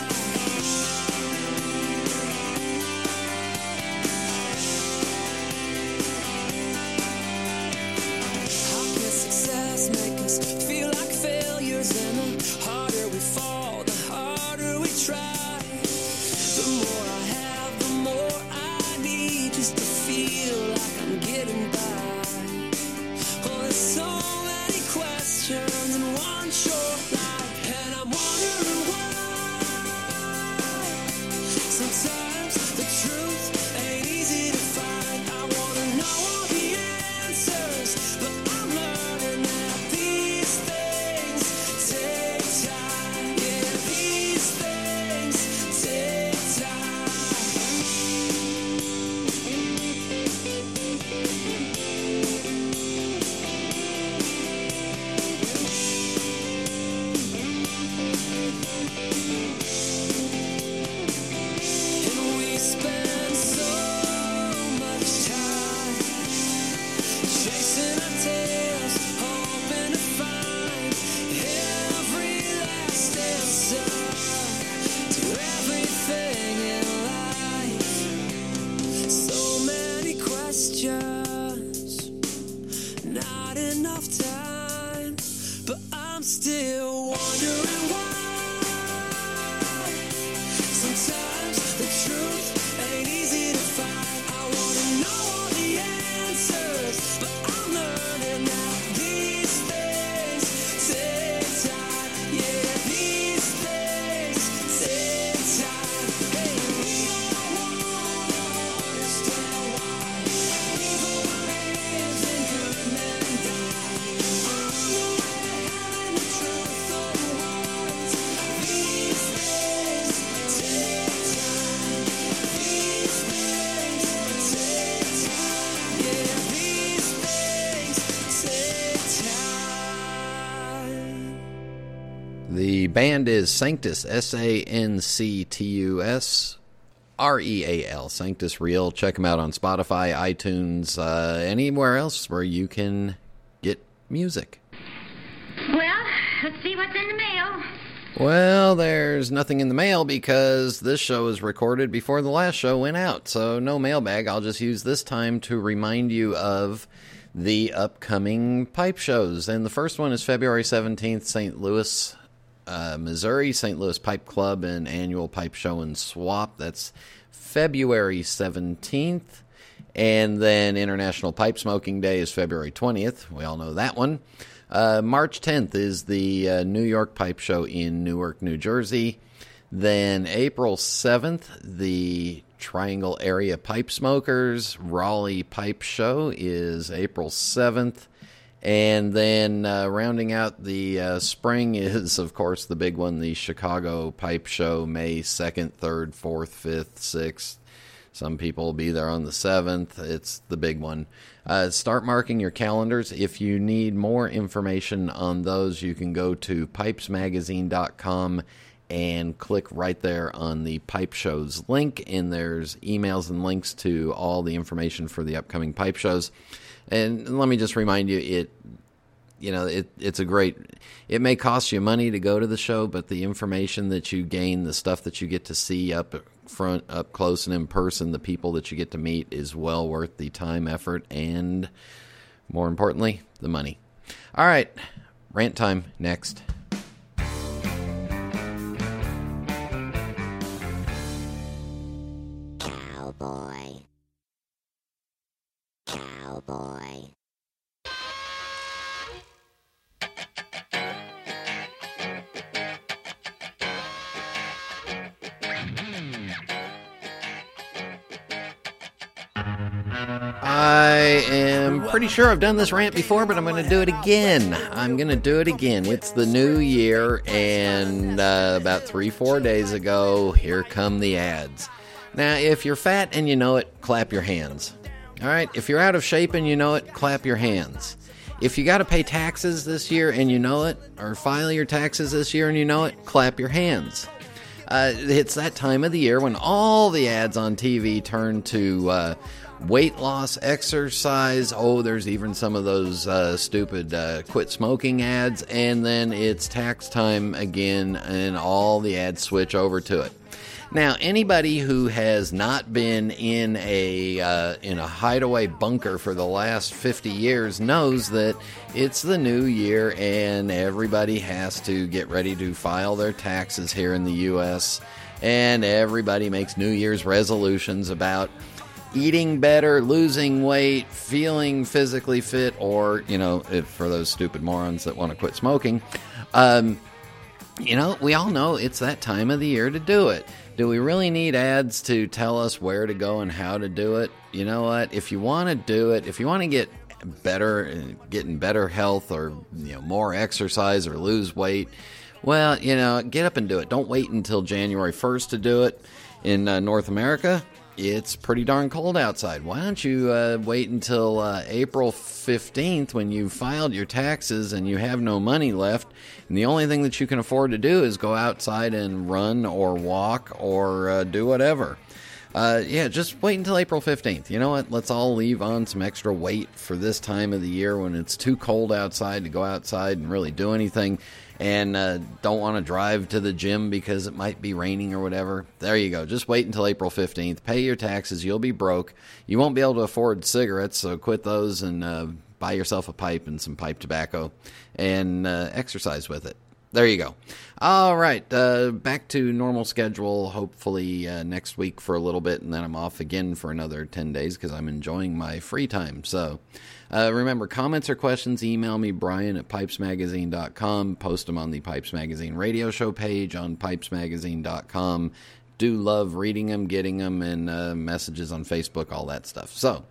still wondering why. Sometimes the truth ain't easy to find. I want to know all the answers, but I'm learning now. These things take time, yeah. These things take time. Hey, we all want to understand why evil lives and good men die. The band is Sanctus, S-A-N-C-T-U-S, R-E-A-L, Sanctus Real. Check them out on Spotify, iTunes, anywhere else where you can get music. Well, let's see what's in the mail. Well, there's nothing in the mail because this show is recorded before the last show went out, so no mailbag. I'll just use this time to remind you of the upcoming pipe shows. And the first one is February 17th, St. Louis, Missouri, St. Louis Pipe Club and Annual Pipe Show and Swap. That's February 17th. And then International Pipe Smoking Day is February 20th. We all know that one. March 10th is the New York Pipe Show in Newark, New Jersey. Then April 7th, the Triangle Area Pipe Smokers Raleigh Pipe Show is April 7th. And then rounding out the spring is, of course, the big one, the Chicago Pipe Show, May 2nd, 3rd, 4th, 5th, 6th. Some people will be there on the 7th. It's the big one. Start marking your calendars. If you need more information on those, you can go to PipesMagazine.com and click right there on the Pipe Shows link. And there's emails and links to all the information for the upcoming pipe shows. And let me just remind you, it's a great, it may cost you money to go to the show, but the information that you gain, the stuff that you get to see up front, up close and in person, the people that you get to meet is well worth the time, effort, and more importantly, the money. All right, rant time next. Cowboy. Cowboy. I am pretty sure I've done this rant before, but I'm going to do it again. It's the new year, and about 3-4 days ago, here come the ads. Now, if you're fat and you know it, clap your hands. All right, if you're out of shape and you know it, clap your hands. If you got to pay taxes this year and you know it, or file your taxes this year and you know it, clap your hands. It's that time of the year when all the ads on TV turn to weight loss, exercise. Oh, there's even some of those stupid quit smoking ads. And then it's tax time again, and all the ads switch over to it. Now, anybody who has not been in a hideaway bunker for the last 50 years knows that it's the new year and everybody has to get ready to file their taxes here in the U.S. And everybody makes New Year's resolutions about eating better, losing weight, feeling physically fit, or, for those stupid morons that want to quit smoking. We all know it's that time of the year to do it. Do we really need ads to tell us where to go and how to do it? You know what? If you want to do it, if you want to get better, get in better health or, more exercise or lose weight, well, get up and do it. Don't wait until January 1st to do it. In North America, it's pretty darn cold outside. Why don't you wait until April 15th when you filed your taxes and you have no money left, and the only thing that you can afford to do is go outside and run or walk or do whatever. Just wait until April 15th. You know what? Let's all leave on some extra weight for this time of the year when it's too cold outside to go outside and really do anything, and don't want to drive to the gym because it might be raining or whatever. There you go. Just wait until April 15th. Pay your taxes. You'll be broke. You won't be able to afford cigarettes, so quit those and buy yourself a pipe and some pipe tobacco and exercise with it. there you go. All right, back to normal schedule, hopefully next week for a little bit, and then I'm off again for another 10 days because I'm enjoying my free time. So remember, comments or questions, email me, Brian at PipesMagazine.com. Post them on the Pipes Magazine radio show page on PipesMagazine.com. Do love reading them, getting them, and messages on Facebook, all that stuff. So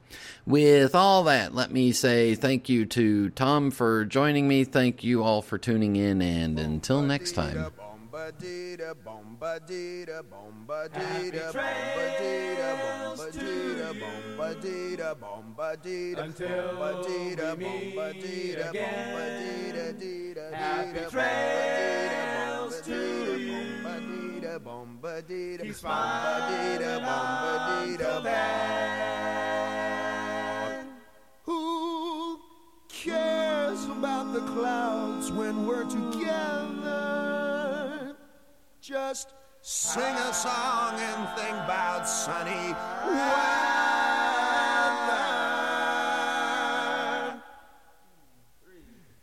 with all that, let me say thank you to Thom for joining me. Thank you all for tuning in, and until next time. He's fine until then. Who cares about the clouds when we're together? Just sing a song and think about sunny weather.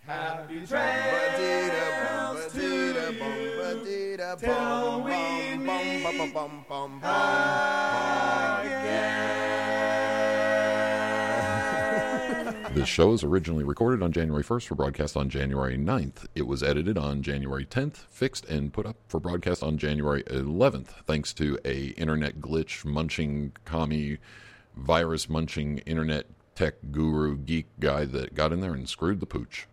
Happy trails till we This show is originally recorded on January 1st for broadcast on January 9th. It was edited on January 10th, fixed and put up for broadcast on January 11th, thanks to a internet glitch, munching, commie, virus munching, internet tech guru, geek guy that got in there and screwed the pooch.